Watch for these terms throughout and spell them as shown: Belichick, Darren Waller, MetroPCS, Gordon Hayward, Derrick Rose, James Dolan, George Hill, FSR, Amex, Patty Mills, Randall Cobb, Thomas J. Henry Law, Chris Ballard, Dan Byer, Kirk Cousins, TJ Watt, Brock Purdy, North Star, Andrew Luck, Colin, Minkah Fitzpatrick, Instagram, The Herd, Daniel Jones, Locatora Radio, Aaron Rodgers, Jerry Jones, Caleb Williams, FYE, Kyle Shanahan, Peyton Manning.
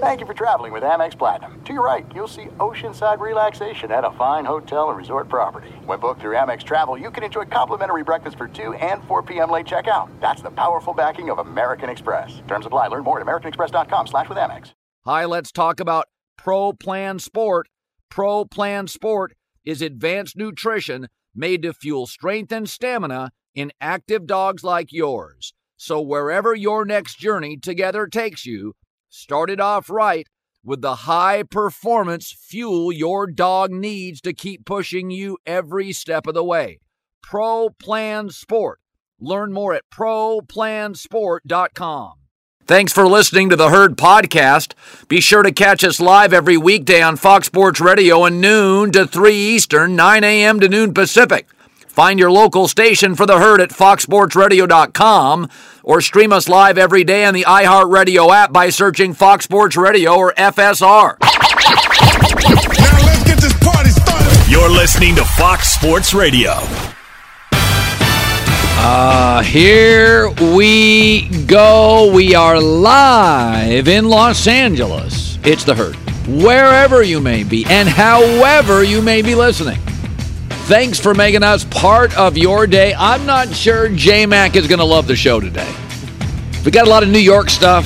Thank you for traveling with Amex Platinum. To your right, you'll see oceanside relaxation at a fine hotel and resort property. When booked through Amex Travel, you can enjoy complimentary breakfast for 2 and 4 p.m. late checkout. That's the powerful backing of American Express. Terms apply. Learn more at americanexpress.com/withAmex. Hi, let's talk about Pro Plan Sport. Pro Plan Sport is advanced nutrition made to fuel strength and stamina in active dogs like yours. So wherever your next journey together takes you, started off right with the high-performance fuel your dog needs to keep pushing you every step of the way. Pro Plan Sport. Learn more at ProPlansport.com. Thanks for listening to The Herd Podcast. Be sure to catch us live every weekday on Fox Sports Radio at noon to 3 Eastern, 9 a.m. to noon Pacific. Find your local station for The Herd at foxsportsradio.com or stream us live every day on the iHeartRadio app by searching Fox Sports Radio or FSR. Now let's get this party started. You're listening to Fox Sports Radio. Here we go. We are live in Los Angeles. It's The Herd. Wherever you may be and however you may be listening. Thanks for making us part of your day. I'm not sure J-Mac is going to love the show today. We got a lot of New York stuff,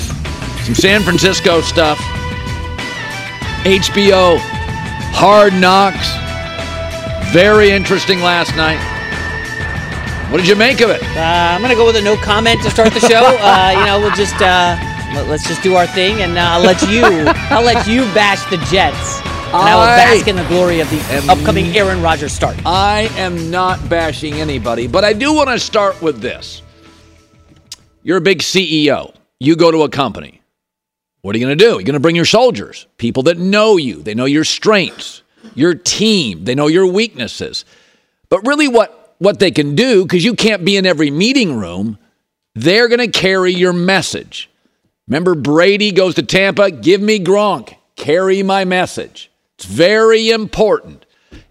some San Francisco stuff, HBO, Hard Knocks. Very interesting last night. What did you make of it? I'm going to go with a no comment to start the show. Let's just do our thing, and I'll let you bash the Jets. And I will bask in the glory of the upcoming Aaron Rodgers start. I am not bashing anybody, but I do want to start with this. You're a big CEO. You go to a company. What are you going to do? You're going to bring your soldiers, people that know you. They know your strengths, your team. They know your weaknesses. But really what they can do, because you can't be in every meeting room, they're going to carry your message. Remember, Brady goes to Tampa, give me Gronk, carry my message. It's very important.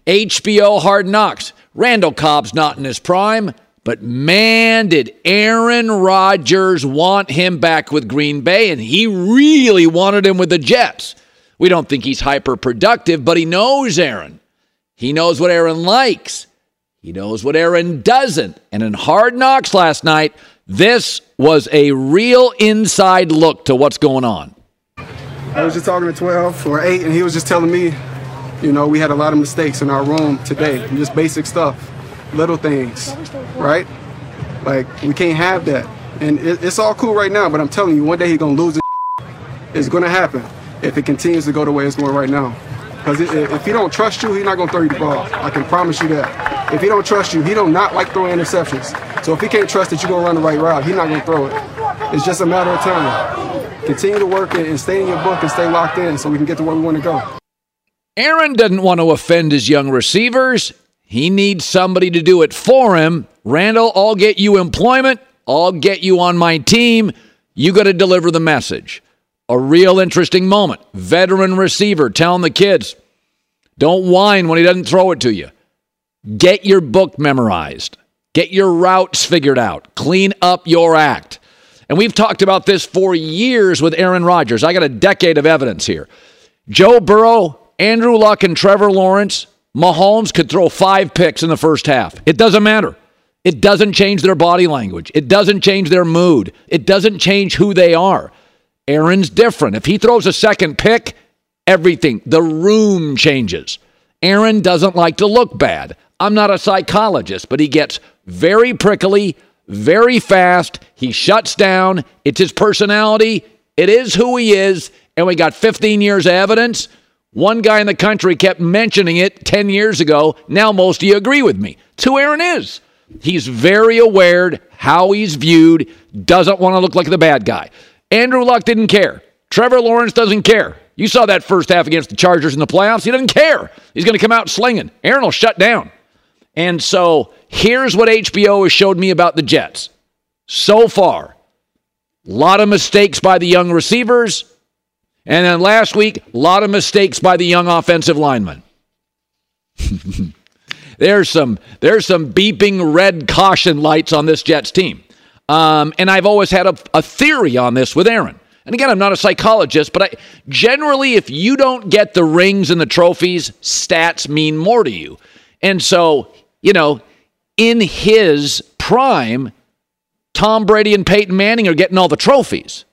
HBO Hard Knocks. Randall Cobb's not in his prime, but man, did Aaron Rodgers want him back with Green Bay, and he really wanted him with the Jets. We don't think he's hyper-productive, but he knows Aaron. He knows what Aaron likes. He knows what Aaron doesn't. And in Hard Knocks last night, this was a real inside look to what's going on. I was just talking to 12 or 8, and he was just telling me, you know, we had a lot of mistakes in our room today, just basic stuff, little things, right? Like, we can't have that. And it's all cool right now, but I'm telling you, one day he's going to lose his shit. It's going to happen if it continues to go the way it's going right now. Because if he don't trust you, he's not going to throw you the ball. I can promise you that. If he don't trust you, he don't not like throwing interceptions. So if he can't trust that you're going to run the right route, he's not going to throw it. It's just a matter of time. Continue to work and stay in your book and stay locked in so we can get to where we want to go. Aaron doesn't want to offend his young receivers. He needs somebody to do it for him. Randall, I'll get you employment. I'll get you on my team. You got to deliver the message. A real interesting moment. Veteran receiver telling the kids, don't whine when he doesn't throw it to you. Get your book memorized. Get your routes figured out. Clean up your act. And we've talked about this for years with Aaron Rodgers. I got a decade of evidence here. Joe Burrow, Andrew Luck, and Trevor Lawrence, Mahomes could throw 5 picks in the first half. It doesn't matter. It doesn't change their body language. It doesn't change their mood. It doesn't change who they are. Aaron's different. If he throws a second pick, everything, the room changes. Aaron doesn't like to look bad. I'm not a psychologist, but he gets very prickly, very fast. He shuts down. It's his personality. It is who he is. And we got 15 years of evidence. One guy in the country kept mentioning it 10 years ago. Now most of you agree with me. It's who Aaron is. He's very aware how he's viewed. doesn't want to look like the bad guy. Andrew Luck didn't care. Trevor Lawrence doesn't care. You saw that first half against the Chargers in the playoffs. He doesn't care. He's going to come out slinging. Aaron will shut down. And so here's what HBO has showed me about the Jets. So far, a lot of mistakes by the young receivers. And then last week, a lot of mistakes by the young offensive linemen. There's some beeping red caution lights on this Jets team. And I've always had a theory on this with Aaron. And again, I'm not a psychologist, but generally, if you don't get the rings and the trophies, stats mean more to you. And so, you know, in his prime, Tom Brady and Peyton Manning are getting all the trophies.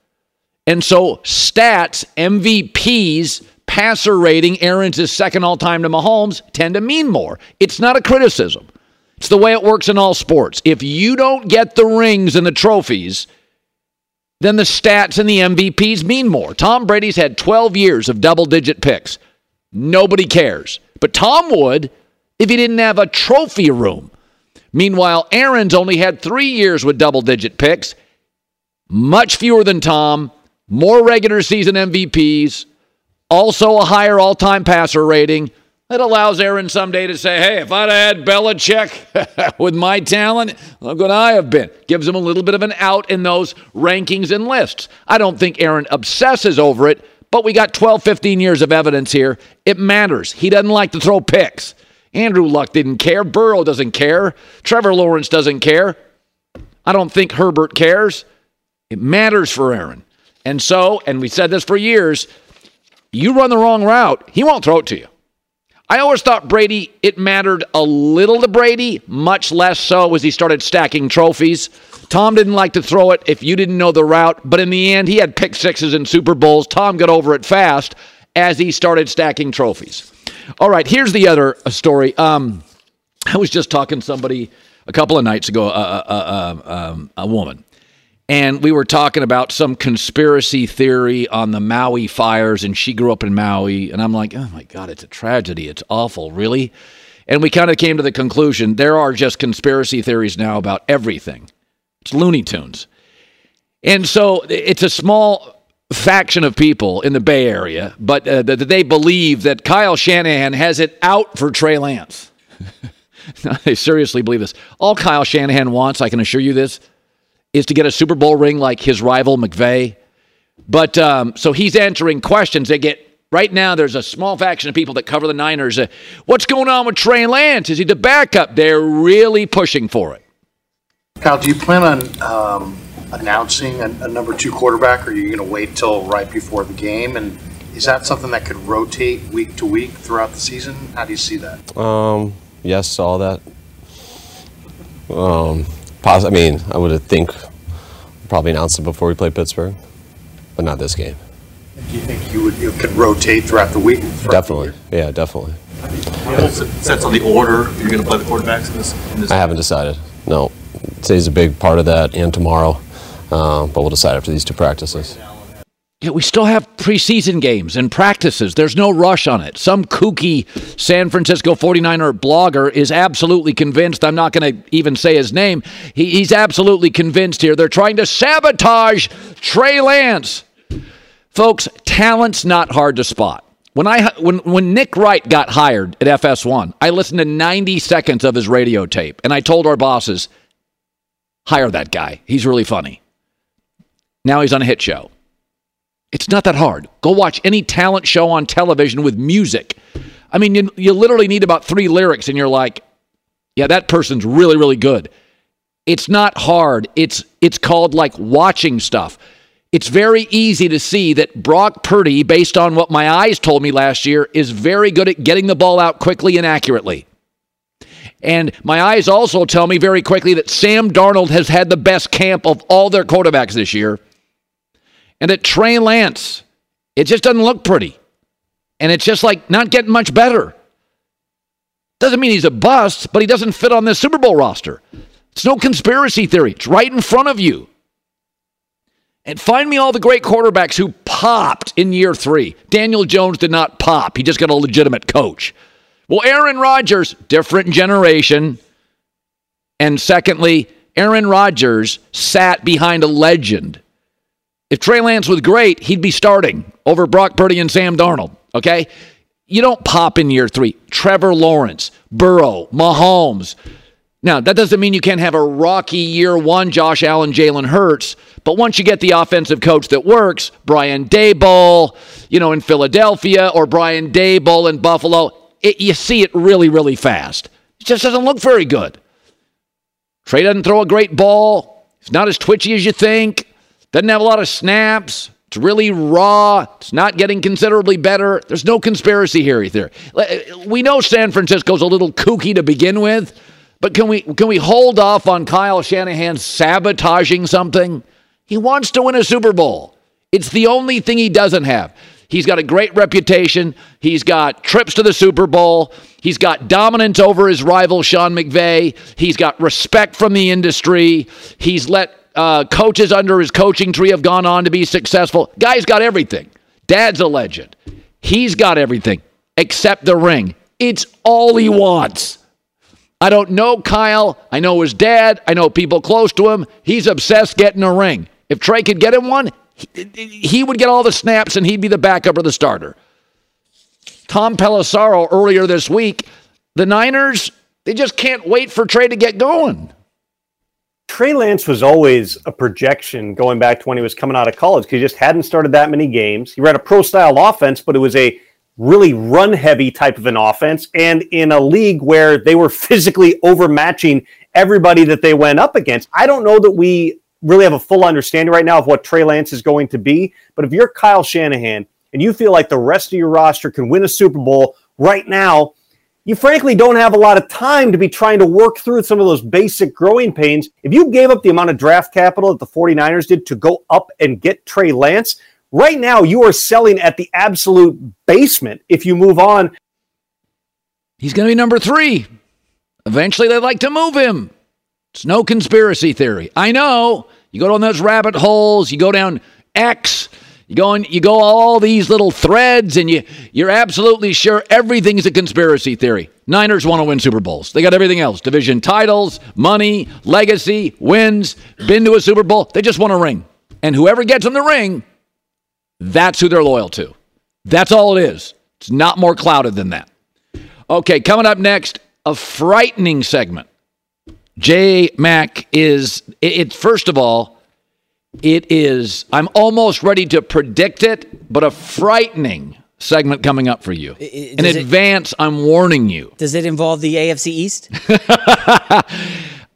And so stats, MVPs, passer rating, Aaron's his second all-time to Mahomes, tend to mean more. It's not a criticism. It's the way it works in all sports. If you don't get the rings and the trophies, then the stats and the MVPs mean more. Tom Brady's had 12 years of double-digit picks. Nobody cares. But Tom would if he didn't have a trophy room. Meanwhile, Aaron's only had 3 years with double-digit picks, much fewer than Tom, more regular season MVPs, also a higher all-time passer rating. It allows Aaron someday to say, hey, if I'd have had Belichick with my talent, look what I have been. Gives him a little bit of an out in those rankings and lists. I don't think Aaron obsesses over it, but we got 12, 15 years of evidence here. It matters. He doesn't like to throw picks. Andrew Luck didn't care. Burrow doesn't care. Trevor Lawrence doesn't care. I don't think Herbert cares. It matters for Aaron. And so, and we said this for years, you run the wrong route, he won't throw it to you. I always thought Brady, it mattered a little to Brady, much less so as he started stacking trophies. Tom didn't like to throw it if you didn't know the route, but in the end, he had pick sixes in Super Bowls. Tom got over it fast as he started stacking trophies. All right, here's the other story. I was just talking to somebody a couple of nights ago, a woman. And we were talking about some conspiracy theory on the Maui fires, and she grew up in Maui. And I'm like, oh, my God, it's a tragedy. It's awful, really? And we kind of came to the conclusion there are just conspiracy theories now about everything. It's Looney Tunes. And so it's a small faction of people in the Bay Area, but they believe that Kyle Shanahan has it out for Trey Lance. They seriously believe this. All Kyle Shanahan wants, I can assure you this, is to get a Super Bowl ring like his rival McVay. But so he's answering questions. They get right now, there's a small faction of people that cover the Niners. What's going on with Trey Lance? Is he the backup? They're really pushing for it. Kyle, do you plan on announcing a number two quarterback, or are you going to wait till right before the game? And is that something that could rotate week to week throughout the season? How do you see that? Yes, all that. I mean, I would think probably announced it before we play Pittsburgh, but not this game. Do you think you could rotate throughout the week? Definitely. Yeah, definitely. What sets on the order you're going to play the quarterbacks in this I haven't decided. No. Today's a big part of that and tomorrow, but we'll decide after these two practices. Yeah, we still have preseason games and practices. There's no rush on it. Some kooky San Francisco 49er blogger is absolutely convinced. I'm not going to even say his name. He's absolutely convinced here. They're trying to sabotage Trey Lance. Folks, talent's not hard to spot. When Nick Wright got hired at FS1, I listened to 90 seconds of his radio tape, and I told our bosses, hire that guy. He's really funny. Now he's on a hit show. It's not that hard. Go watch any talent show on television with music. I mean, you literally need about three lyrics, and you're like, yeah, that person's really, really good. It's not hard. It's called, like, watching stuff. It's very easy to see that Brock Purdy, based on what my eyes told me last year, is very good at getting the ball out quickly and accurately. And my eyes also tell me very quickly that Sam Darnold has had the best camp of all their quarterbacks this year. And at Trey Lance, it just doesn't look pretty. And it's just like not getting much better. Doesn't mean he's a bust, but he doesn't fit on this Super Bowl roster. It's no conspiracy theory. It's right in front of you. And find me all the great quarterbacks who popped in year three. Daniel Jones did not pop. He just got a legitimate coach. Well, Aaron Rodgers, different generation. And secondly, Aaron Rodgers sat behind a legend. If Trey Lance was great, he'd be starting over Brock Purdy and Sam Darnold, okay? You don't pop in year three. Trevor Lawrence, Burrow, Mahomes. Now, that doesn't mean you can't have a rocky year one, Josh Allen, Jalen Hurts. But once you get the offensive coach that works, Brian Daboll, you know, in Philadelphia, or Brian Daboll in Buffalo, you see it really, really fast. It just doesn't look very good. Trey doesn't throw a great ball. He's not as twitchy as you think. Doesn't have a lot of snaps. It's really raw. It's not getting considerably better. There's no conspiracy here either. We know San Francisco's a little kooky to begin with, but can we hold off on Kyle Shanahan sabotaging something? He wants to win a Super Bowl. It's the only thing he doesn't have. He's got a great reputation. He's got trips to the Super Bowl. He's got dominance over his rival, Sean McVay. He's got respect from the industry. He's let coaches under his coaching tree have gone on to be successful. Guy's got everything. Dad's a legend. He's got everything except the ring. It's all he wants. I don't know Kyle. I know his dad. I know people close to him. He's obsessed getting a ring. If Trey could get him one, he would get all the snaps and he'd be the backup or the starter. Tom Pelissero earlier this week, the Niners, they just can't wait for Trey to get going. Trey Lance was always a projection going back to when he was coming out of college because he just hadn't started that many games. He ran a pro-style offense, but it was a really run-heavy type of an offense, and in a league where they were physically overmatching everybody that they went up against. I don't know that we really have a full understanding right now of what Trey Lance is going to be, but if you're Kyle Shanahan and you feel like the rest of your roster can win a Super Bowl right now, you frankly don't have a lot of time to be trying to work through some of those basic growing pains. If you gave up the amount of draft capital that the 49ers did to go up and get Trey Lance, right now you are selling at the absolute basement if you move on. He's going to be number 3. Eventually they'd like to move him. It's no conspiracy theory. I know. You go down those rabbit holes. You go down X. You go all these little threads, and you're absolutely sure everything's a conspiracy theory. Niners want to win Super Bowls. They got everything else. Division titles, money, legacy, wins, been to a Super Bowl. They just want a ring. And whoever gets them the ring, that's who they're loyal to. That's all it is. It's not more clouded than that. Okay, coming up next, a frightening segment. J Mac is, first of all, it is, I'm almost ready to predict it, but a frightening segment coming up for you. In advance, I'm warning you. Does it involve the AFC East?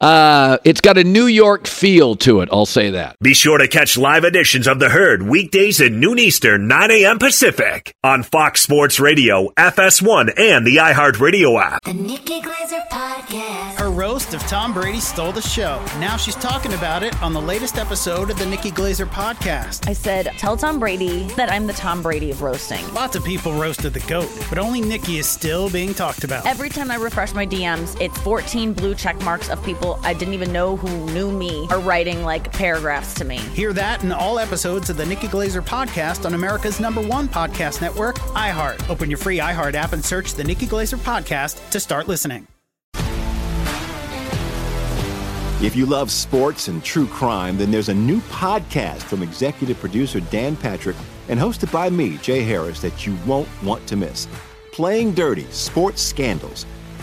It's got a New York feel to it, I'll say that. Be sure to catch live editions of The Herd weekdays at noon Eastern, 9 a.m. Pacific on Fox Sports Radio, FS1, and the iHeartRadio app. The Nikki Glaser Podcast. Her roast of Tom Brady stole the show. Now she's talking about it on the latest episode of the Nikki Glaser Podcast. I said, tell Tom Brady that I'm the Tom Brady of roasting. Lots of people roasted the GOAT, but only Nikki is still being talked about. Every time I refresh my DMs, it's 14 blue check marks of people I didn't even know who knew me are writing like paragraphs to me. Hear that in all episodes of the Nikki Glaser Podcast on America's #1 podcast network, iHeart. Open your free iHeart app and search the Nikki Glaser Podcast to start listening. If you love sports and true crime, then there's a new podcast from executive producer Dan Patrick and hosted by me, Jay Harris, that you won't want to miss. Playing Dirty: Sports Scandals.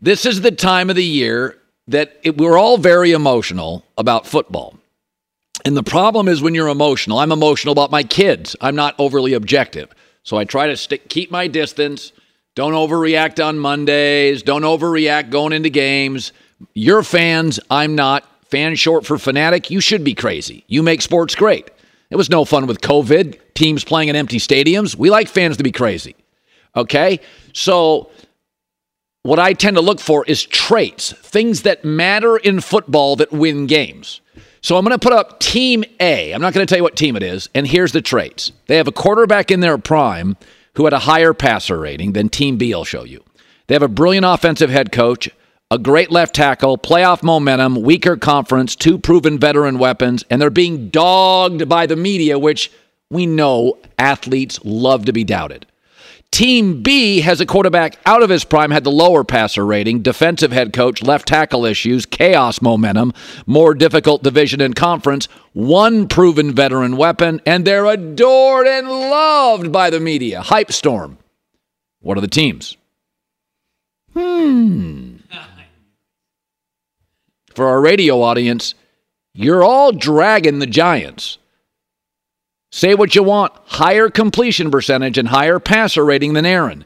this is the time of the year that we're all very emotional about football. And the problem is when you're emotional, I'm emotional about my kids. I'm not overly objective. So I try to keep my distance. Don't overreact on Mondays. Don't overreact going into games. You're fans. I'm not. Fan short for fanatic. You should be crazy. You make sports great. It was no fun with COVID. Teams playing in empty stadiums. We like fans to be crazy. Okay? So what I tend to look for is traits, things that matter in football that win games. So I'm going to put up Team A. I'm not going to tell you what team it is. And here's the traits. They have a quarterback in their prime who had a higher passer rating than Team B will show you. They have a brilliant offensive head coach, a great left tackle, playoff momentum, weaker conference, two proven veteran weapons, and they're being dogged by the media, which we know athletes love to be doubted. Team B has a quarterback out of his prime, had the lower passer rating, defensive head coach, left tackle issues, chaos momentum, more difficult division and conference, one proven veteran weapon, and they're adored and loved by the media. Hype storm. What are the teams? For our radio audience, you're all dragging the Giants. Say what you want, higher completion percentage and higher passer rating than Aaron.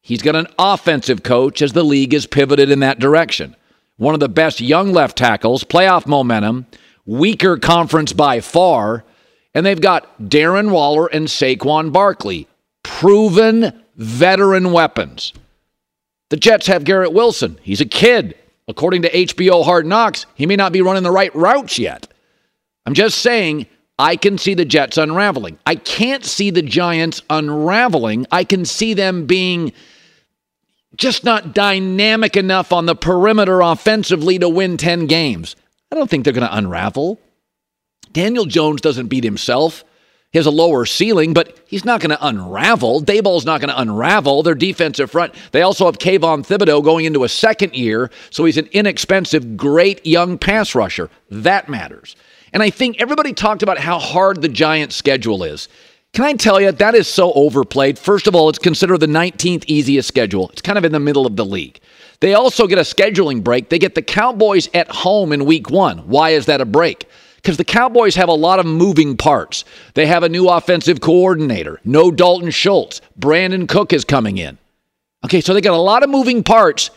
He's got an offensive coach as the league is pivoted in that direction. One of the best young left tackles, playoff momentum, weaker conference by far, and they've got Darren Waller and Saquon Barkley, proven veteran weapons. The Jets have Garrett Wilson. He's a kid. According to HBO Hard Knocks, he may not be running the right routes yet. I'm just saying, I can see the Jets unraveling. I can't see the Giants unraveling. I can see them being just not dynamic enough on the perimeter offensively to win 10 games. I don't think they're going to unravel. Daniel Jones doesn't beat himself. He has a lower ceiling, but he's not going to unravel. Daboll's not going to unravel. Their defensive front, they also have Kayvon Thibodeau going into a second year, so he's an inexpensive, great young pass rusher. That matters. And I think everybody talked about how hard the Giants' schedule is. Can I tell you, that is so overplayed. First of all, it's considered the 19th easiest schedule. It's kind of in the middle of the league. They also get a scheduling break. They get the Cowboys at home in week one. Why is that a break? Because the Cowboys have a lot of moving parts. They have a new offensive coordinator. No Dalton Schultz. Brandon Cook is coming in. Okay, so they got a lot of moving parts.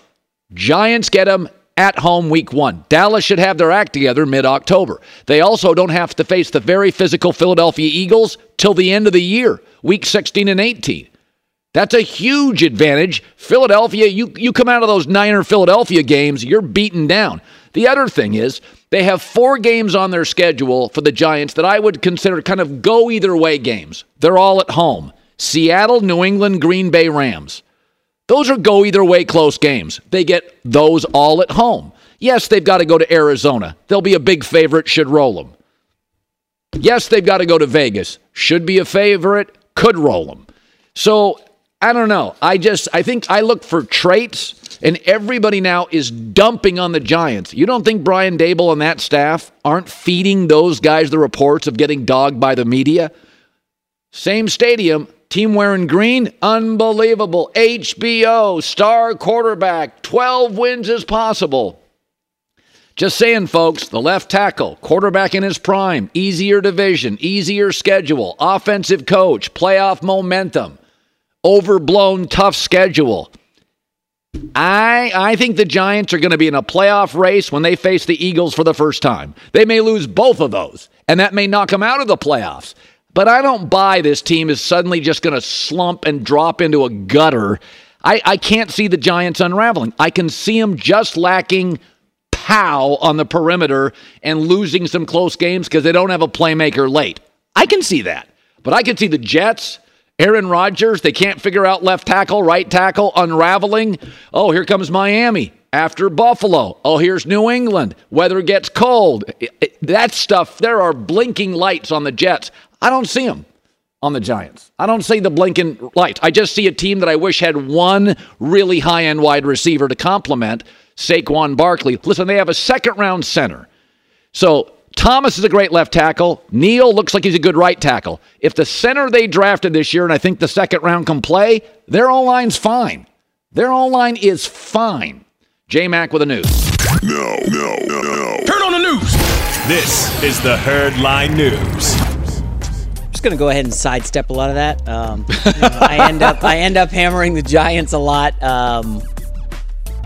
Giants get them at home week one. Dallas should have their act together mid-October. They also don't have to face the very physical Philadelphia Eagles till the end of the year, week 16 and 18. That's a huge advantage. Philadelphia, you come out of those Niner Philadelphia games, you're beaten down. The other thing is, they have four games on their schedule for the Giants that I would consider kind of go-either-way games. They're all at home. Seattle, New England, Green Bay, Rams. Those are go-either-way close games. They get those all at home. Yes, they've got to go to Arizona. They'll be a big favorite, should roll them. Yes, they've got to go to Vegas. Should be a favorite, could roll them. So, I don't know. I think I look for traits, and everybody now is dumping on the Giants. You don't think Brian Daboll and that staff aren't feeding those guys the reports of getting dogged by the media? Same stadium. Team wearing green, unbelievable. HBO, star quarterback, 12 wins is possible. Just saying, folks, the left tackle, quarterback in his prime, easier division, easier schedule, offensive coach, playoff momentum, overblown, tough schedule. I think the Giants are going to be in a playoff race when they face the Eagles for the first time. They may lose both of those, and that may knock them out of the playoffs. But I don't buy this team is suddenly just going to slump and drop into a gutter. I can't see the Giants unraveling. I can see them just lacking pow on the perimeter and losing some close games because they don't have a playmaker late. I can see that. But I can see the Jets, Aaron Rodgers, they can't figure out left tackle, right tackle, unraveling. Oh, here comes Miami. after Buffalo. Oh, here's New England. Weather gets cold. That stuff, there are blinking lights on the Jets. I don't see them on the Giants. I don't see the blinking lights. I just see a team that I wish had one really high-end wide receiver to complement Saquon Barkley. Listen, they have a second-round center. So Thomas is a great left tackle. Neal looks like he's a good right tackle. If the center they drafted this year, and I think the second round can play, their O-line's fine. Their O-line is fine. J-Mac with the news. No. Turn on the news. This is the Herd Line News. I'm just going to go ahead and sidestep a lot of that. I end up hammering the Giants a lot.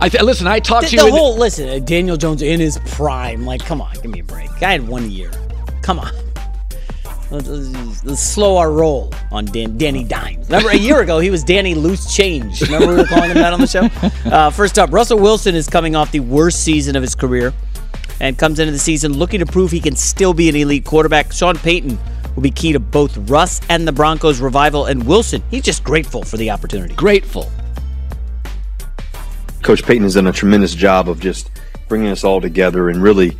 Listen, I talked to you. Listen, Daniel Jones in his prime. Like, come on, give me a break. I had 1 year. Come on. Let's slow our roll on Danny Dimes. Remember, a year ago, he was Danny Loose Change. Remember we were calling him that on the show? First up, Russell Wilson is coming off the worst season of his career and comes into the season looking to prove he can still be an elite quarterback. Sean Payton will be key to both Russ and the Broncos' revival. And Wilson, he's just grateful for the opportunity. Grateful. Coach Payton has done a tremendous job of just bringing us all together and really,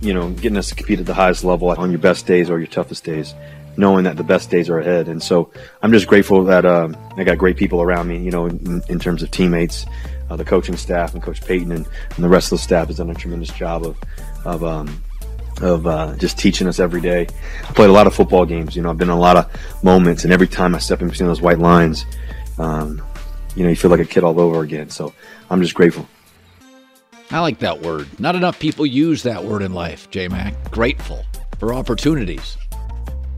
getting us to compete at the highest level on your best days or your toughest days, knowing that the best days are ahead. And so I'm just grateful that I got great people around me, in terms of teammates, the coaching staff, and Coach Payton and the rest of the staff has done a tremendous job of just teaching us every day. I played a lot of football games. I've been in a lot of moments, and every time I step in between those white lines, you feel like a kid all over again. So I'm just grateful. I like that word. Not enough people use that word in life, J-Mac. Grateful for opportunities.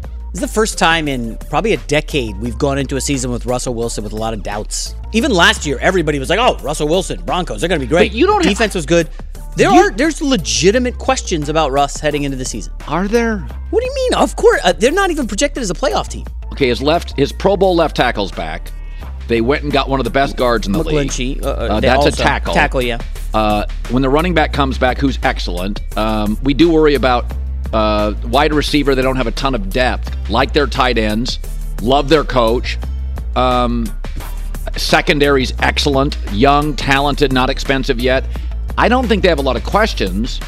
This is the first time in probably a decade we've gone into a season with Russell Wilson with a lot of doubts. Even last year, everybody was like, oh, Russell Wilson, Broncos, they're going to be great. But you don't Defense was good. There's legitimate questions about Russ heading into the season. Are there? What do you mean? Of course. They're not even projected as a playoff team. Okay, his Pro Bowl left tackle's back. They went and got one of the best guards in the league. That's a tackle. Tackle, yeah. When the running back comes back, who's excellent, we do worry about wide receiver. They don't have a ton of depth. Like their tight ends. Love their coach. Secondary's excellent. Young, talented, not expensive yet. I don't think they have a lot of questions.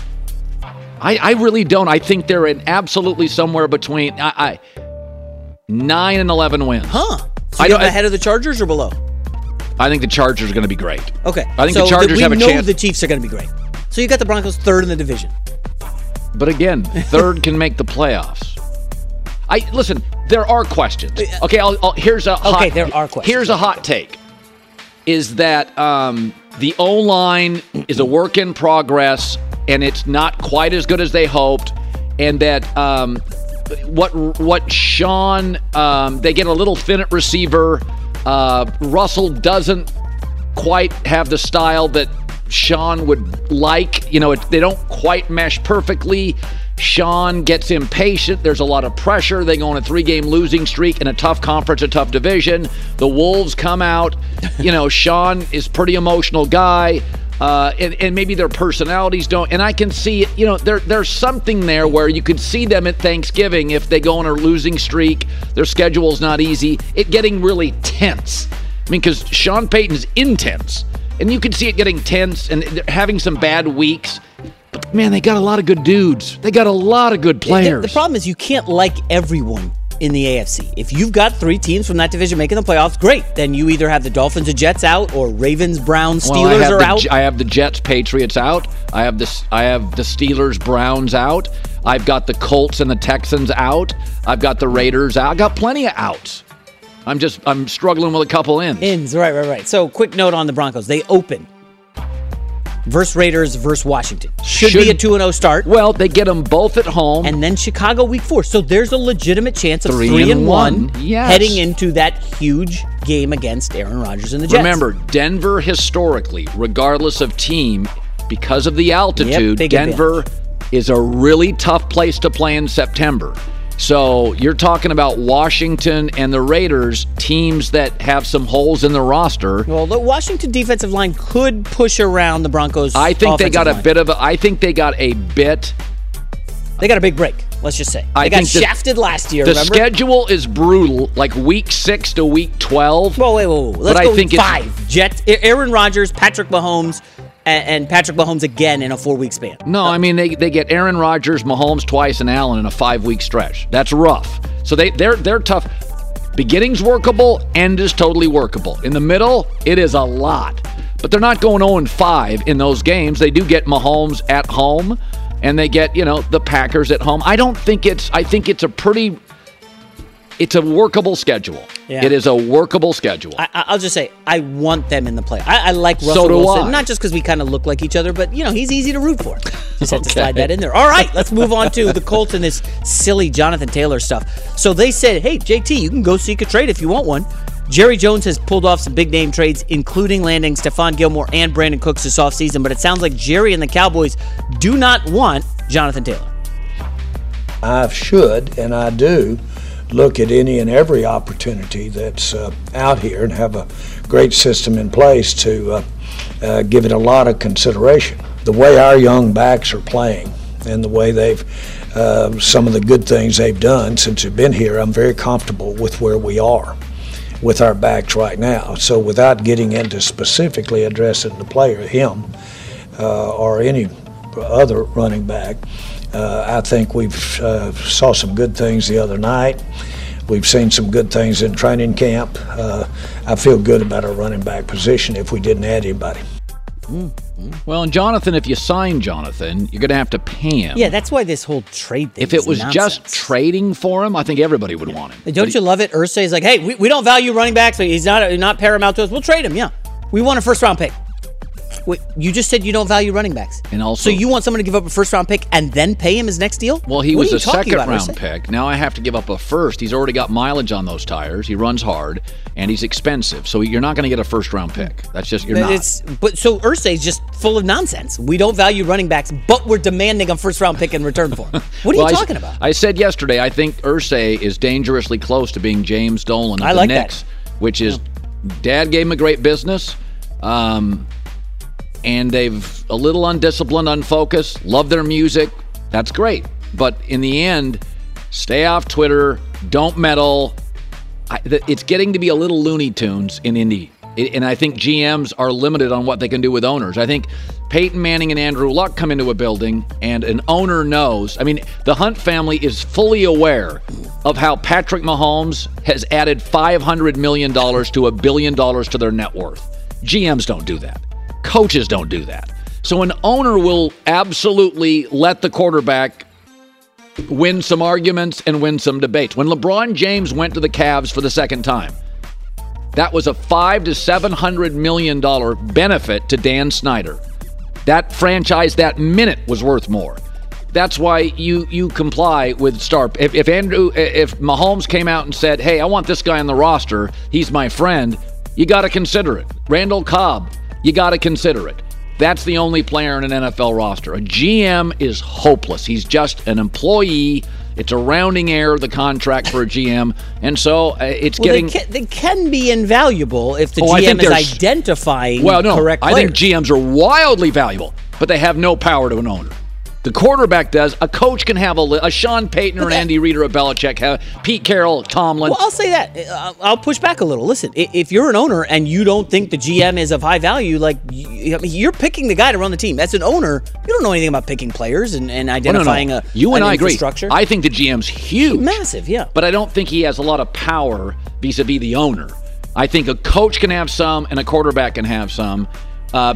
I really don't. I think they're in absolutely somewhere between 9 and 11 wins. Huh. So I don't ahead of the Chargers or below? I think the Chargers are going to be great. Okay. I think the Chargers have a chance. We know the Chiefs are going to be great. So you got the Broncos third in the division. But again, third can make the playoffs. Listen, there are questions. Okay, here's a hot take. Is that the O-line is a work in progress, and it's not quite as good as they hoped, and that what Sean, they get a little thin at receiver. Russell doesn't quite have the style that Sean would like. They don't quite mesh perfectly. Sean gets impatient. There's a lot of pressure. They go on a 3-game losing streak in a tough conference, a tough division. The Wolves come out. Sean is a pretty emotional guy. And maybe their personalities don't. And I can see, there's something there where you could see them at Thanksgiving if they go on a losing streak. Their schedule's not easy. It getting really tense. I mean, because Sean Payton's intense. And you can see it getting tense and having some bad weeks. But, man, they got a lot of good dudes. They got a lot of good players. The problem is you can't like everyone in the AFC. If you've got 3 teams from that division making the playoffs, great. Then you either have the Dolphins or Jets out, or Ravens, Browns, Steelers are out. I have the Jets, Patriots out. I have the Steelers, Browns out. I've got the Colts and the Texans out. I've got the Raiders out. I got plenty of outs. I'm struggling with a couple ins. Right. So quick note on the Broncos. They open versus Raiders versus Washington. Should be a 2-0 start. Well, they get them both at home. And then Chicago week 4. So there's a legitimate chance of 3-1 yes, heading into that huge game against Aaron Rodgers and the Jets. Remember, Denver historically, regardless of team, because of the altitude, Denver is a really tough place to play in September. So you're talking about Washington and the Raiders, teams that have some holes in the roster. Well, the Washington defensive line could push around the Broncos. I think they got a bit of a. I think they got a bit. They got a big break. Let's just say they got shafted last year. The schedule is brutal, like week 6 to week 12. Whoa, wait, let's go week 5. Aaron Rodgers, Patrick Mahomes. and Patrick Mahomes again in a 4-week span. No, I mean, they get Aaron Rodgers, Mahomes twice, and Allen in a 5-week stretch. That's rough. So they're tough. Beginning's workable, end is totally workable. In the middle, it is a lot. But they're not going 0-5 in those games. They do get Mahomes at home, and they get, you know, the Packers at home. I think it's a pretty... It's a workable schedule. Yeah. It is a workable schedule. I'll just say, I want them in the playoffs. I like Russell Wilson, not just because we kind of look like each other, but, you know, he's easy to root for. Just had to slide that in there. All right, let's move on to the Colts and this silly Jonathan Taylor stuff. So they said, hey, JT, you can go seek a trade if you want one. Jerry Jones has pulled off some big-name trades, including landing Stephon Gilmore and Brandon Cooks this offseason, but it sounds like Jerry and the Cowboys do not want Jonathan Taylor. I should, and I do, look at any and every opportunity that's out here and have a great system in place to give it a lot of consideration. The way our young backs are playing and the way they've, some of the good things they've done since they've been here, I'm very comfortable with where we are with our backs right now. So without getting into specifically addressing the player, him, or any other running back, I think we've saw some good things the other night. We've seen some good things in training camp. I feel good about our running back position if we didn't add anybody. Mm-hmm. Well, and Jonathan, if you sign Jonathan, you're going to have to pay him. Yeah, that's why this whole trade thing is nonsense. If it was just trading for him, I think everybody would want him. Don't you love it? Irsay's like, hey, we don't value running backs. So he's not paramount to us. We'll trade him, yeah. We want a first-round pick. Wait, you just said you don't value running backs. And also, so you want someone to give up a first-round pick and then pay him his next deal? Well, he was a second-round pick. Now I have to give up a first. He's already got mileage on those tires. He runs hard, and he's expensive. So you're not going to get a first-round pick. That's just, you're not. So Irsay's just full of nonsense. We don't value running backs, but we're demanding a first-round pick in return for him. What are you talking about? I said yesterday, I think Irsay is dangerously close to being James Dolan of the Knicks, which is, Dad gave him a great business. And they've a little undisciplined, unfocused, love their music. That's great. But in the end, stay off Twitter, don't meddle. It's getting to be a little Looney Tunes in Indy. And I think GMs are limited on what they can do with owners. I think Peyton Manning and Andrew Luck come into a building and an owner knows. I mean, the Hunt family is fully aware of how Patrick Mahomes has added $500 million to $1 billion to their net worth. GMs don't do that. Coaches don't do that. So an owner will absolutely let the quarterback win some arguments and win some debates. When LeBron James went to the Cavs for the second time, that was a $500 to $700 million benefit to Dan Snyder. That franchise that minute was worth more. That's why you comply with star. If Mahomes came out and said, "Hey, I want this guy on the roster. He's my friend," you got to consider it. Randall Cobb. You got to consider it. That's the only player in an NFL roster. A GM is hopeless. He's just an employee. It's a rounding error, the contract for a GM. And so it's getting... They can be invaluable if the GM is identifying correct players. I think GMs are wildly valuable, but they have no power to an owner. The quarterback does. A coach can have a Sean Payton or an Andy Reid or a Belichick, Pete Carroll, Tomlin. Well, I'll say that. I'll push back a little. Listen, if you're an owner and you don't think the GM is of high value, like you're picking the guy to run the team. As an owner, you don't know anything about picking players and identifying an infrastructure. I agree. I think the GM's huge. Massive, yeah. But I don't think he has a lot of power vis-a-vis the owner. I think a coach can have some and a quarterback can have some.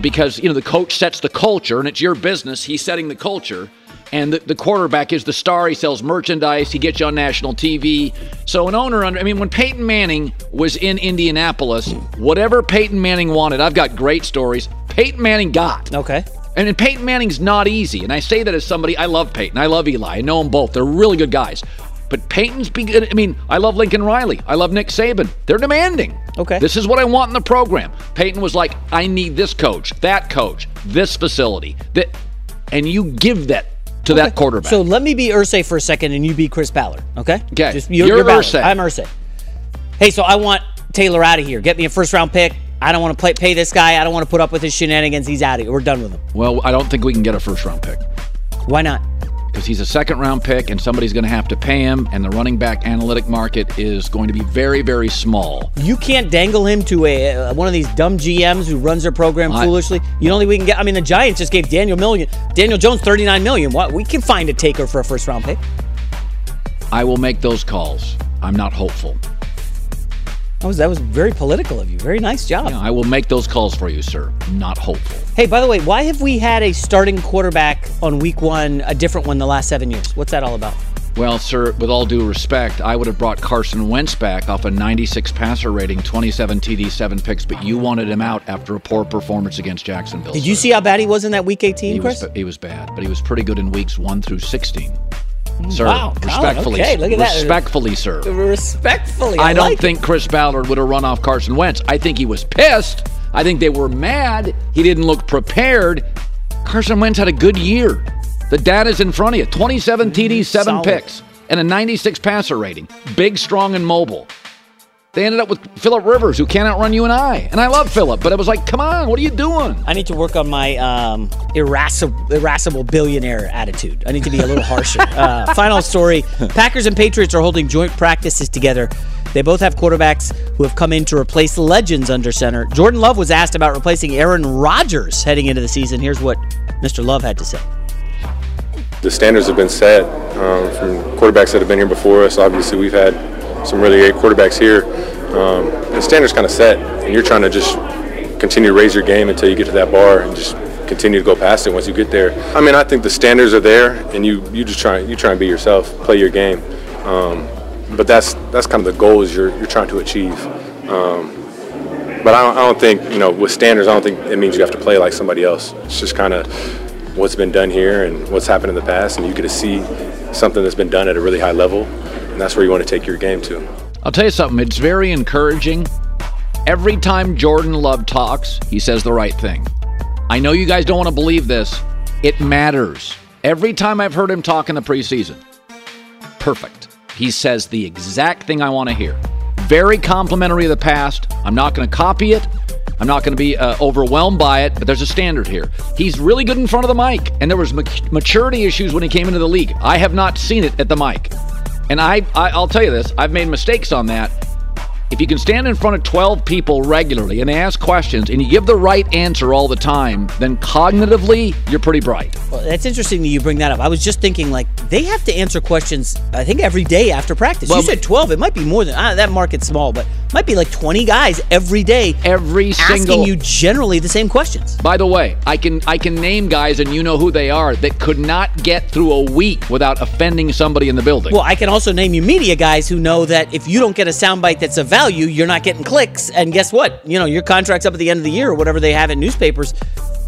Because, you know, the coach sets the culture, and it's your business. He's setting the culture. And the quarterback is the star. He sells merchandise. He gets you on national TV. So an owner, when Peyton Manning was in Indianapolis, whatever Peyton Manning wanted, I've got great stories, Peyton Manning got. Okay. And Peyton Manning's not easy. And I say that as somebody, I love Peyton. I love Eli. I know them both. They're really good guys. But Peyton's I love Lincoln Riley. I love Nick Saban. They're demanding. Okay. This is what I want in the program. Peyton was like, I need this coach, that coach, this facility. And you give that to that quarterback. So let me be Irsay for a second and you be Chris Ballard, okay? Okay. You're Irsay. I'm Irsay. Hey, so I want Taylor out of here. Get me a first-round pick. I don't want to pay this guy. I don't want to put up with his shenanigans. He's out of here. We're done with him. Well, I don't think we can get a first-round pick. Why not? because he's a second-round pick and somebody's going to have to pay him, and the running back analytic market is going to be very, very small. You can't dangle him to one of these dumb GMs who runs their program foolishly. You don't think we can get? I mean, the Giants just gave Daniel Jones $39 million. What, we can find a taker for a first-round pick. I will make those calls. I'm not hopeful. That was very political of you. Very nice job. Yeah, I will make those calls for you, sir. Not hopeful. Hey, by the way, why have we had a starting quarterback on week 1, a different one the last 7 years? What's that all about? Well, sir, with all due respect, I would have brought Carson Wentz back off a 96 passer rating, 27 TD, 7 picks, but you wanted him out after a poor performance against Jacksonville. Did you see how bad he was in that week 18, Chris? He was bad, but he was pretty good in weeks 1 through 16. Sir, wow, respectfully, okay, look at that. Respectfully, sir. Respectfully, I don't think Chris Ballard would have run off Carson Wentz. I think he was pissed. I think they were mad. He didn't look prepared. Carson Wentz had a good year. The data's in front of you. 27 TDs, 7 picks, and a 96 passer rating. Big, strong, and mobile. They ended up with Phillip Rivers, who can't outrun you and I. And I love Phillip, but it was like, come on, what are you doing? I need to work on my irascible billionaire attitude. I need to be a little harsher. Final story. Packers and Patriots are holding joint practices together. They both have quarterbacks who have come in to replace legends under center. Jordan Love was asked about replacing Aaron Rodgers heading into the season. Here's what Mr. Love had to say. The standards have been set from quarterbacks that have been here before us. Obviously, we've had some really great quarterbacks here. The standard's kind of set, and you're trying to just continue to raise your game until you get to that bar and just continue to go past it once you get there. I mean, I think the standards are there, and you try and be yourself, play your game. But that's kind of the goals you're trying to achieve. But I don't think, you know, with standards, I don't think it means you have to play like somebody else. It's just kind of what's been done here and what's happened in the past, and you get to see something that's been done at a really high level. And that's where you want to take your game to. I'll tell you something. It's very encouraging. Every time Jordan Love talks, he says the right thing. I know you guys don't want to believe this. It matters. Every time I've heard him talk in the preseason, perfect. He says the exact thing I want to hear. Very complimentary of the past. I'm not going to copy it. I'm not going to be overwhelmed by it, but there's a standard here. He's really good in front of the mic, and there was maturity issues when he came into the league. I have not seen it at the mic. And I'll tell you this, I've made mistakes on that. If you can stand in front of 12 people regularly and they ask questions and you give the right answer all the time, then cognitively, you're pretty bright. Well, that's interesting that you bring that up. I was just thinking, like, they have to answer questions, I think, every day after practice. Well, you said 12. It might be more than that. Market's small, but it might be like 20 guys every day asking you generally the same questions. By the way, I can name guys, and you know who they are, that could not get through a week without offending somebody in the building. Well, I can also name you media guys who know that if you don't get a soundbite that's a value, you're not getting clicks, and guess what? You know, your contract's up at the end of the year or whatever they have in newspapers.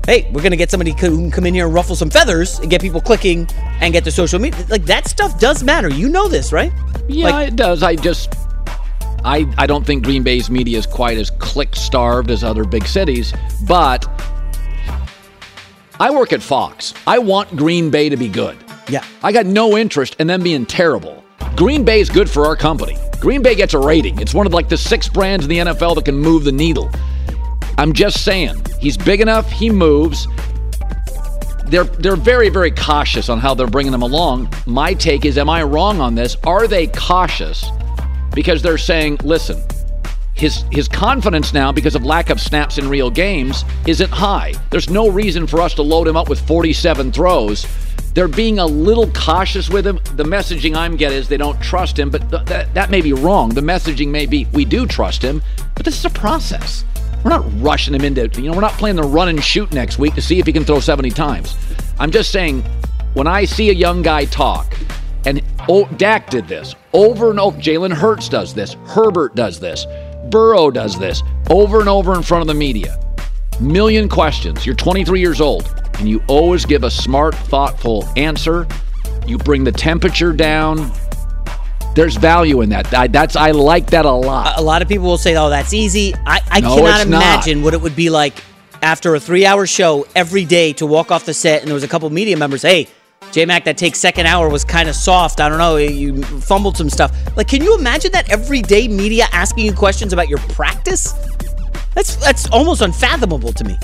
Hey, we're going to get somebody who can come in here and ruffle some feathers and get people clicking and get the social media. Like, that stuff does matter. You know this, right? Yeah, like, it does. I don't think Green Bay's media is quite as click-starved as other big cities, but I work at Fox. I want Green Bay to be good. Yeah. I got no interest in them being terrible. Green Bay is good for our company. Green Bay gets a rating. It's one of like the 6 brands in the NFL that can move the needle. I'm just saying, he's big enough, he moves. They're very, very cautious on how they're bringing him along. My take is, am I wrong on this? Are they cautious? Because they're saying, listen, his confidence now, because of lack of snaps in real games, isn't high. There's no reason for us to load him up with 47 throws. They're being a little cautious with him. The messaging I'm getting is they don't trust him, but that may be wrong. The messaging may be we do trust him, but this is a process. We're not rushing him into, you know, we're not playing the run and shoot next week to see if he can throw 70 times. I'm just saying, when I see a young guy talk, and Dak did this over and over, Jalen Hurts does this, Herbert does this, Burrow does this, over and over in front of the media. Million questions. You're 23 years old, and you always give a smart, thoughtful answer. You bring the temperature down. There's value in that. I like that a lot. A lot of people will say, oh, that's easy. I cannot imagine what it would be like after a 3-hour show every day to walk off the set, and there was a couple media members, hey, J-Mac, that takes second hour was kind of soft. I don't know. You fumbled some stuff. Like, can you imagine that everyday media asking you questions about your practice? That's almost unfathomable to me.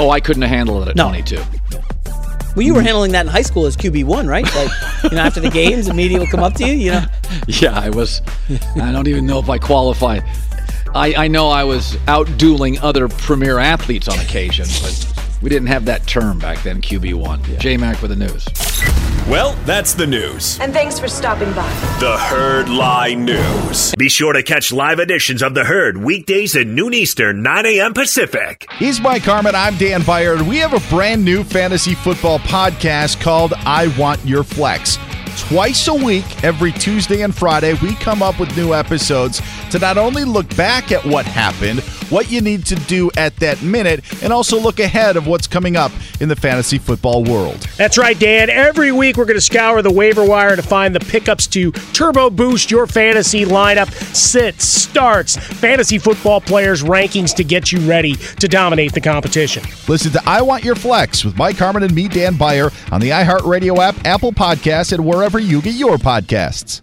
Oh, I couldn't have handled it at 22. Well, you were handling that in high school as QB1, right? Like, you know, after the games, the media would come up to you, you know? Yeah, I was. I don't even know if I qualify. I know I was out-dueling other premier athletes on occasion, but we didn't have that term back then, QB1. Yeah. J-Mac with the news. Well, that's the news. And thanks for stopping by. The Herd Live News. Be sure to catch live editions of The Herd weekdays at noon Eastern, 9 a.m. Pacific. He's Mike Harmon. I'm Dan Byard. We have a brand new fantasy football podcast called I Want Your Flex. Twice a week, every Tuesday and Friday, we come up with new episodes to not only look back at what happened, what you need to do at that minute, and also look ahead of what's coming up in the fantasy football world. That's right, Dan. Every week, we're going to scour the waiver wire to find the pickups to turbo boost your fantasy lineup, sits, starts, fantasy football players' rankings to get you ready to dominate the competition. Listen to I Want Your Flex with Mike Harmon and me, Dan Byer, on the iHeartRadio app, Apple Podcasts, and wherever you get your podcasts.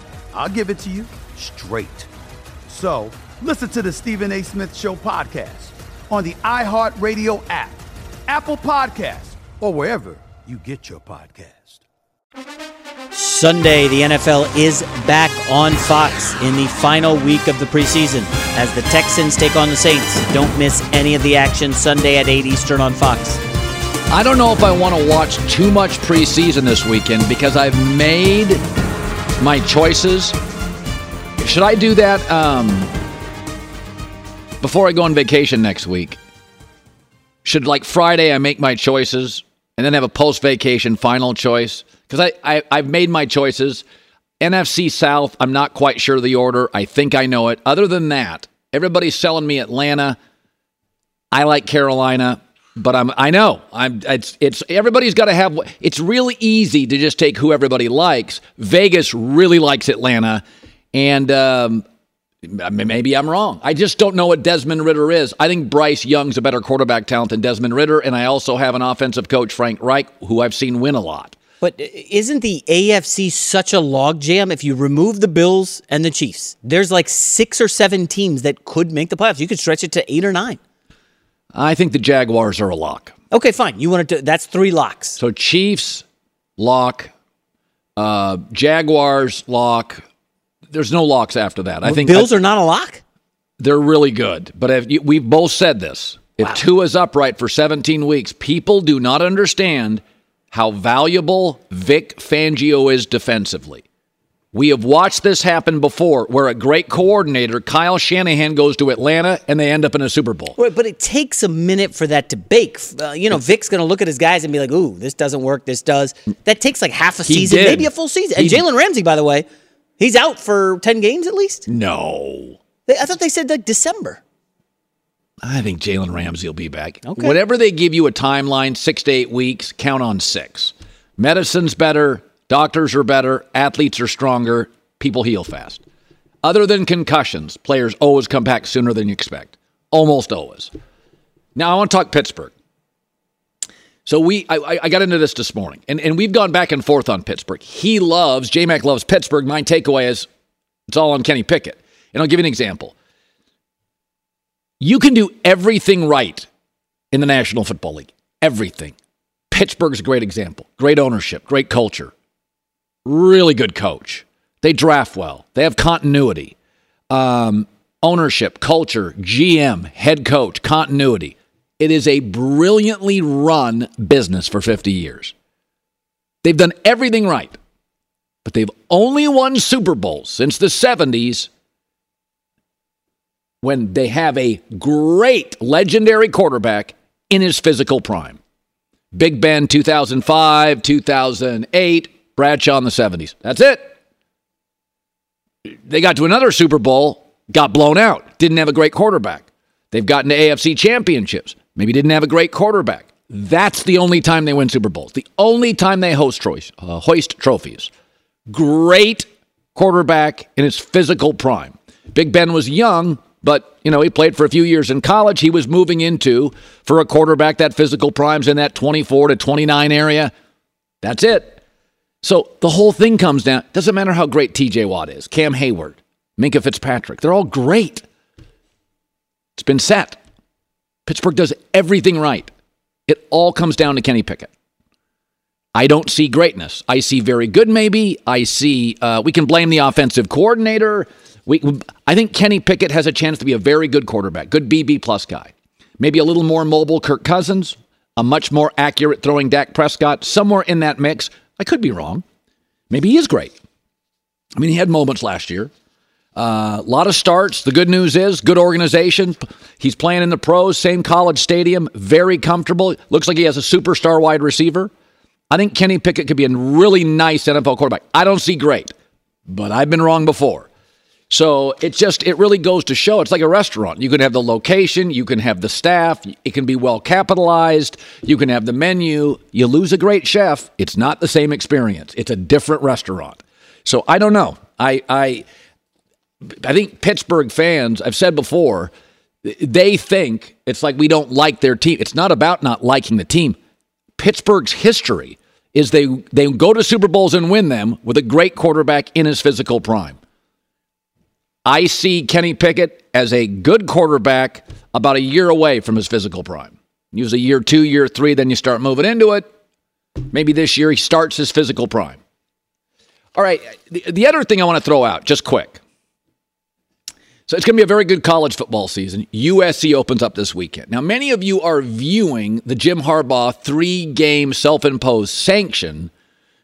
I'll give it to you straight. So, listen to the Stephen A. Smith Show podcast on the iHeartRadio app, Apple Podcasts, or wherever you get your podcast. Sunday, the NFL is back on Fox in the final week of the preseason as the Texans take on the Saints. Don't miss any of the action Sunday at 8 Eastern on Fox. I don't know if I want to watch too much preseason this weekend because I've made my choices. Should I do that before I go on vacation next week? Should, like, Friday I make my choices and then have a post-vacation final choice? Because I've made my choices. NFC South, I'm not quite sure of the order. I think I know it. Other than that, everybody's selling me Atlanta. I like Carolina. But everybody's got to have. It's really easy to just take who everybody likes. Vegas really likes Atlanta, and maybe I'm wrong. I just don't know what Desmond Ridder is. I think Bryce Young's a better quarterback talent than Desmond Ridder, and I also have an offensive coach, Frank Reich, who I've seen win a lot. But isn't the AFC such a logjam? If you remove the Bills and the Chiefs, there's like 6 or 7 teams that could make the playoffs. You could stretch it to 8 or 9. I think the Jaguars are a lock. Okay, fine. You wanted to. That's 3 locks. So Chiefs lock, Jaguars lock. There's no locks after that. Well, I think Bills are not a lock. They're really good, but we've both said this. If Tua's upright for 17 weeks, people do not understand how valuable Vic Fangio is defensively. We have watched this happen before where a great coordinator, Kyle Shanahan, goes to Atlanta and they end up in a Super Bowl. Wait, but it takes a minute for that to bake. Vic's going to look at his guys and be like, ooh, this doesn't work, this does. That takes like half a season, maybe a full season. And Jalen Ramsey, by the way, He's out for 10 games at least? No. I thought they said like December. I think Jalen Ramsey will be back. Okay. Whatever they give you a timeline, 6 to 8 weeks, count on 6. Medicine's better. Doctors are better. Athletes are stronger. People heal fast. Other than concussions, players always come back sooner than you expect. Almost always. Now, I want to talk Pittsburgh. So I got into this morning, and we've gone back and forth on Pittsburgh. J-Mac loves Pittsburgh. My takeaway is it's all on Kenny Pickett. And I'll give you an example. You can do everything right in the National Football League. Everything. Pittsburgh's a great example. Great ownership. Great culture. Really good coach. They draft well. They have continuity. Ownership, culture, GM, head coach, continuity. It is a brilliantly run business for 50 years. They've done everything right. But they've only won Super Bowls since the 70s when they have a great legendary quarterback in his physical prime. Big Ben 2005, 2008, Bradshaw in the 70s. That's it. They got to another Super Bowl, got blown out, didn't have a great quarterback. They've gotten to AFC championships, maybe didn't have a great quarterback. That's the only time they win Super Bowls, the only time they hoist trophies. Great quarterback in his physical prime. Big Ben was young, but, you know, he played for a few years in college. He was moving into, for a quarterback, that physical prime's in that 24 to 29 area. That's it. So the whole thing comes down. Doesn't matter how great TJ Watt is, Cam Hayward, Minkah Fitzpatrick. They're all great. It's been set. Pittsburgh does everything right. It all comes down to Kenny Pickett. I don't see greatness. I see very good maybe. I see we can blame the offensive coordinator. I think Kenny Pickett has a chance to be a very good quarterback, good BB+ guy. Maybe a little more mobile Kirk Cousins, a much more accurate throwing Dak Prescott, somewhere in that mix. I could be wrong. Maybe he is great. I mean, he had moments last year. A lot of starts. The good news is, good organization. He's playing in the pros, same college stadium, very comfortable. Looks like he has a superstar wide receiver. I think Kenny Pickett could be a really nice NFL quarterback. I don't see great, but I've been wrong before. So it really goes to show. It's like a restaurant. You can have the location. You can have the staff. It can be well capitalized. You can have the menu. You lose a great chef. It's not the same experience. It's a different restaurant. So I don't know. I think Pittsburgh fans, I've said before, they think it's like we don't like their team. It's not about not liking the team. Pittsburgh's history is they go to Super Bowls and win them with a great quarterback in his physical prime. I see Kenny Pickett as a good quarterback about a year away from his physical prime. Usually year 2, year 3, then you start moving into it. Maybe this year he starts his physical prime. All right, the other thing I want to throw out, just quick. So it's going to be a very good college football season. USC opens up this weekend. Now, many of you are viewing the Jim Harbaugh 3-game self-imposed sanction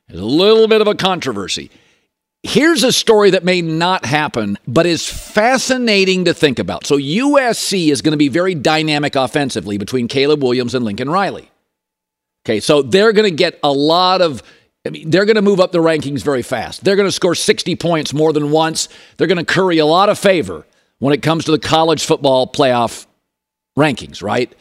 as a little bit of a controversy. Here's a story that may not happen, but is fascinating to think about. So USC is going to be very dynamic offensively between Caleb Williams and Lincoln Riley. Okay, so they're going to get a lot of, they're going to move up the rankings very fast. They're going to score 60 points more than once. They're going to curry a lot of favor when it comes to the college football playoff rankings, right?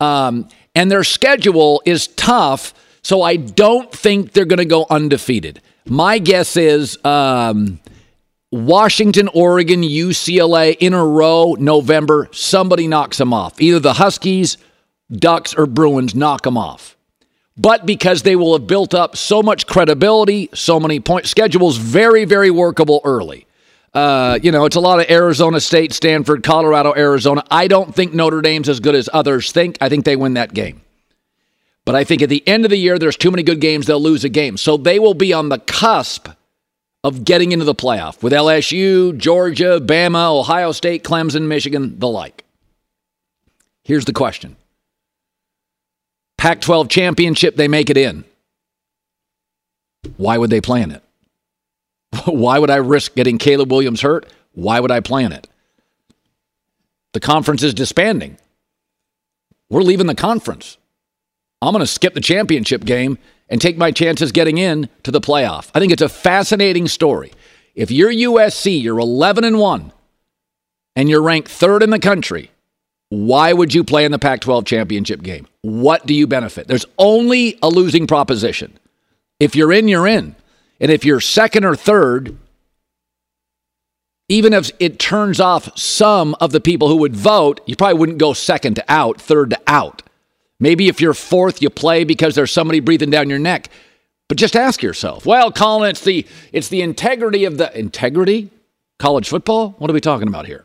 And their schedule is tough, so I don't think they're going to go undefeated. My guess is Washington, Oregon, UCLA in a row, November, somebody knocks them off. Either the Huskies, Ducks, or Bruins knock them off. But because they will have built up so much credibility, so many points, schedule's very, very workable early. It's a lot of Arizona State, Stanford, Colorado, Arizona. I don't think Notre Dame's as good as others think. I think they win that game. But I think at the end of the year, there's too many good games, they'll lose a game. So they will be on the cusp of getting into the playoff with LSU, Georgia, Bama, Ohio State, Clemson, Michigan, the like. Here's the question. Pac-12 championship, they make it in. Why would they plan it? Why would I risk getting Caleb Williams hurt? Why would I plan it? The conference is disbanding. We're leaving the conference. I'm going to skip the championship game and take my chances getting in to the playoff. I think it's a fascinating story. If you're USC, you're 11-1, and you're ranked third in the country, why would you play in the Pac-12 championship game? What do you benefit? There's only a losing proposition. If you're in, you're in. And if you're second or third, even if it turns off some of the people who would vote, you probably wouldn't go second to out, third to out. Maybe if you're fourth, you play because there's somebody breathing down your neck. But just ask yourself, well, Colin, it's the integrity of the integrity? College football? What are we talking about here?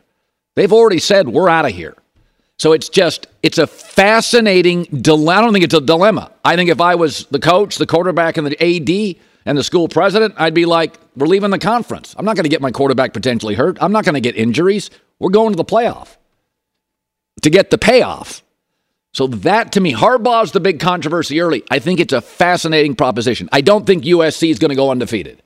They've already said we're out of here. So it's a fascinating dilemma. I don't think it's a dilemma. I think if I was the coach, the quarterback, and the AD and the school president, I'd be like, we're leaving the conference. I'm not going to get my quarterback potentially hurt. I'm not going to get injuries. We're going to the playoff to get the payoff. So that, to me, Harbaugh's the big controversy early. I think it's a fascinating proposition. I don't think USC is going to go undefeated.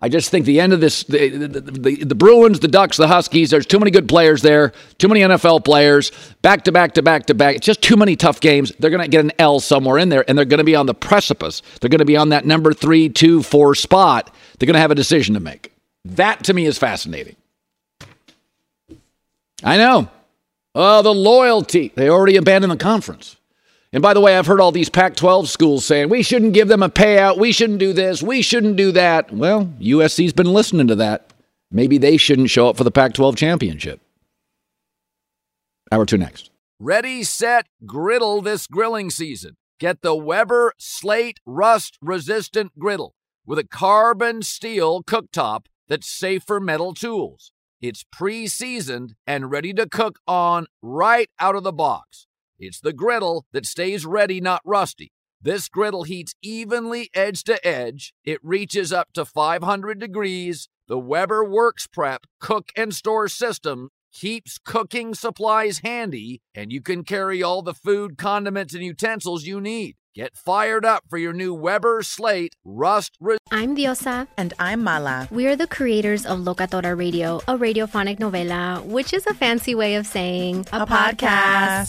I just think the end of this, the Bruins, the Ducks, the Huskies, there's too many good players there, too many NFL players, back to back to back to back. It's just too many tough games. They're going to get an L somewhere in there, and they're going to be on the precipice. They're going to be on that number 3, 2, 4 spot. They're going to have a decision to make. That, to me, is fascinating. I know. Oh, the loyalty. They already abandoned the conference. And by the way, I've heard all these Pac-12 schools saying, we shouldn't give them a payout. We shouldn't do this. We shouldn't do that. Well, USC's been listening to that. Maybe they shouldn't show up for the Pac-12 championship. Hour 2 next. Ready, set, griddle this grilling season. Get the Weber Slate rust-resistant griddle with a carbon steel cooktop that's safe for metal tools. It's pre-seasoned and ready to cook on right out of the box. It's the griddle that stays ready, not rusty. This griddle heats evenly edge to edge. It reaches up to 500 degrees. The Weber Works Prep cook and store system keeps cooking supplies handy, and you can carry all the food, condiments, and utensils you need. Get fired up for your new Weber Slate Rust. I'm Diosa. And I'm Mala. We are the creators of Locatora Radio, a radiophonic novela, which is a fancy way of saying a podcast.